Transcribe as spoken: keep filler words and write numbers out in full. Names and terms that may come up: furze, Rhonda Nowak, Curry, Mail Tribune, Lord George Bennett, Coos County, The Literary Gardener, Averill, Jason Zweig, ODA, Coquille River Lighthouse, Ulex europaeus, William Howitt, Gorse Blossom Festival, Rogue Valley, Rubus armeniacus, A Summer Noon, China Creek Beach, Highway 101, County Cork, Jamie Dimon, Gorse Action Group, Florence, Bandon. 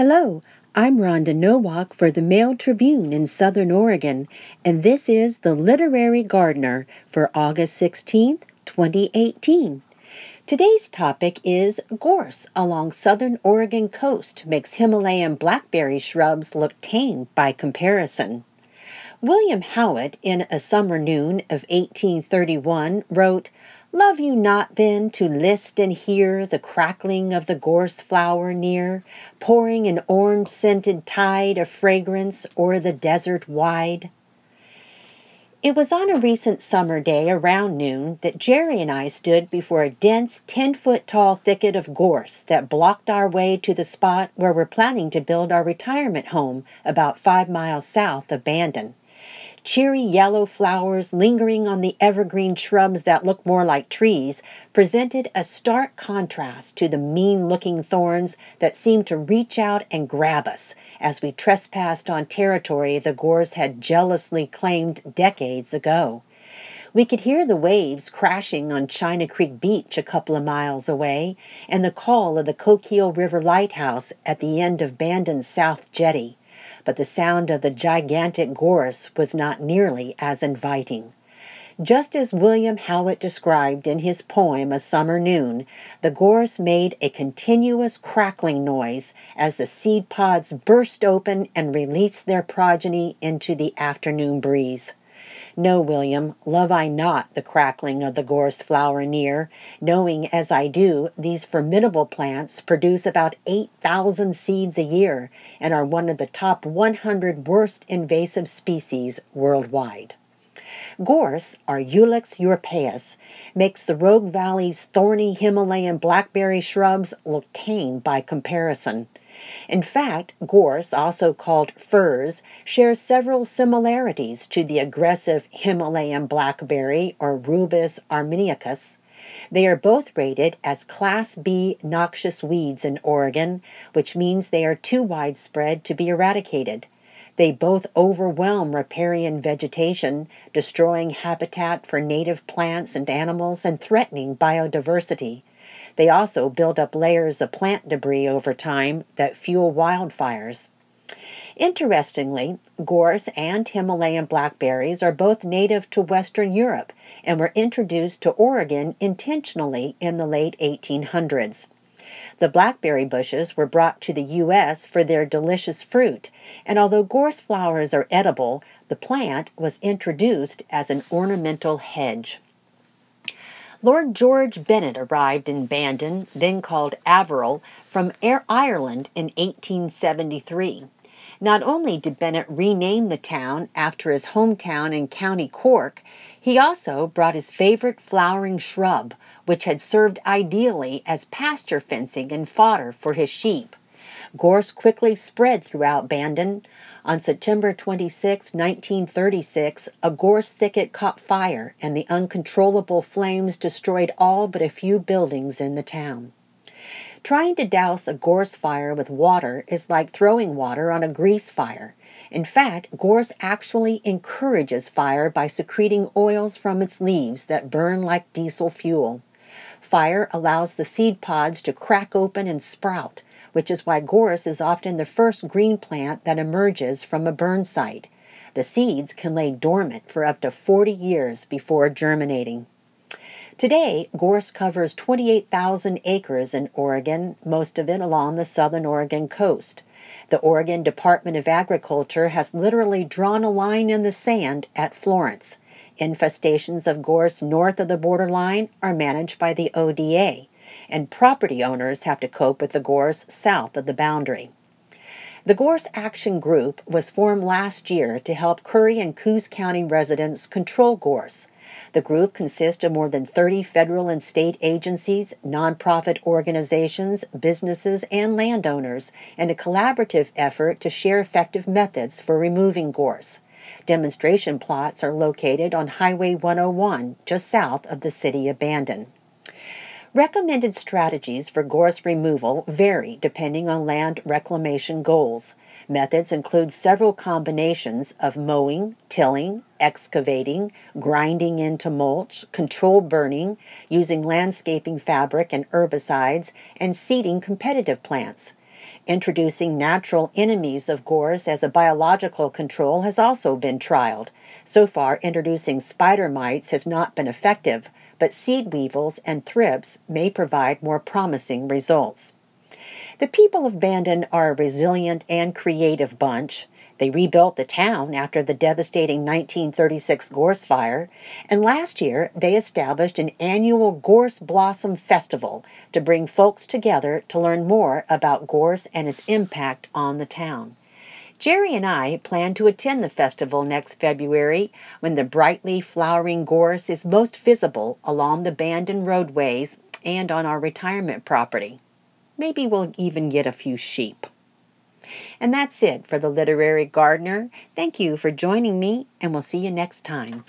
Hello, I'm Rhonda Nowak for the Mail Tribune in Southern Oregon, and this is The Literary Gardener for August sixteenth, twenty eighteen. Today's topic is gorse along southern Oregon coast makes Himalayan blackberry shrubs look tame by comparison. William Howitt, in A Summer Noon of eighteen thirty-one, wrote, "Love you not then to list and hear the crackling of the gorse flower near, pouring an orange-scented tide of fragrance o'er the desert wide?" It was on a recent summer day around noon that Jerry and I stood before a dense ten-foot-tall thicket of gorse that blocked our way to the spot where we're planning to build our retirement home about five miles south of Bandon. Cheery yellow flowers lingering on the evergreen shrubs that look more like trees presented a stark contrast to the mean-looking thorns that seemed to reach out and grab us as we trespassed on territory the gorse had jealously claimed decades ago. We could hear the waves crashing on China Creek Beach a couple of miles away and the call of the Coquille River Lighthouse at the end of Bandon's South Jetty. But the sound of the gigantic gorse was not nearly as inviting. Just as William Howitt described in his poem A Summer Noon, the gorse made a continuous crackling noise as the seed pods burst open and released their progeny into the afternoon breeze. No, William, love I not the crackling of the gorse flower near, knowing as I do these formidable plants produce about eight thousand seeds a year and are one of the top one hundred worst invasive species worldwide. Gorse, or Ulex europaeus, makes the Rogue Valley's thorny Himalayan blackberry shrubs look tame by comparison. In fact, gorse, also called furze, shares several similarities to the aggressive Himalayan blackberry, or Rubus armeniacus. They are both rated as Class B noxious weeds in Oregon, which means they are too widespread to be eradicated. They both overwhelm riparian vegetation, destroying habitat for native plants and animals and threatening biodiversity. They also build up layers of plant debris over time that fuel wildfires. Interestingly, gorse and Himalayan blackberries are both native to Western Europe and were introduced to Oregon intentionally in the late eighteen hundreds. The blackberry bushes were brought to the U S for their delicious fruit, and although gorse flowers are edible, the plant was introduced as an ornamental hedge. Lord George Bennett arrived in Bandon, then called Averill, from Ireland in eighteen seventy-three. Not only did Bennett rename the town after his hometown in County Cork, he also brought his favorite flowering shrub, which had served ideally as pasture fencing and fodder for his sheep. Gorse quickly spread throughout Bandon. On September twenty-sixth, nineteen thirty-six, a gorse thicket caught fire and the uncontrollable flames destroyed all but a few buildings in the town. Trying to douse a gorse fire with water is like throwing water on a grease fire. In fact, gorse actually encourages fire by secreting oils from its leaves that burn like diesel fuel. Fire allows the seed pods to crack open and sprout, which is why gorse is often the first green plant that emerges from a burn site. The seeds can lay dormant for up to forty years before germinating. Today, gorse covers twenty-eight thousand acres in Oregon, most of it along the southern Oregon coast. The Oregon Department of Agriculture has literally drawn a line in the sand at Florence. Infestations of gorse north of the borderline are managed by the O D A. And property owners have to cope with the gorse south of the boundary. The Gorse Action Group was formed last year to help Curry and Coos County residents control gorse. The group consists of more than thirty federal and state agencies, nonprofit organizations, businesses, and landowners in a collaborative effort to share effective methods for removing gorse. Demonstration plots are located on Highway one oh one, just south of the city of Bandon. Recommended strategies for gorse removal vary depending on land reclamation goals. Methods include several combinations of mowing, tilling, excavating, grinding into mulch, controlled burning, using landscaping fabric and herbicides, and seeding competitive plants. Introducing natural enemies of gorse as a biological control has also been trialed. So far, introducing spider mites has not been effective, but seed weevils and thrips may provide more promising results. The people of Bandon are a resilient and creative bunch. They rebuilt the town after the devastating nineteen thirty-six gorse fire, and last year they established an annual Gorse Blossom Festival to bring folks together to learn more about gorse and its impact on the town. Jerry and I plan to attend the festival next February when the brightly flowering gorse is most visible along the Bandon roadways and on our retirement property. Maybe we'll even get a few sheep. And that's it for The Literary Gardener. Thank you for joining me, and we'll see you next time.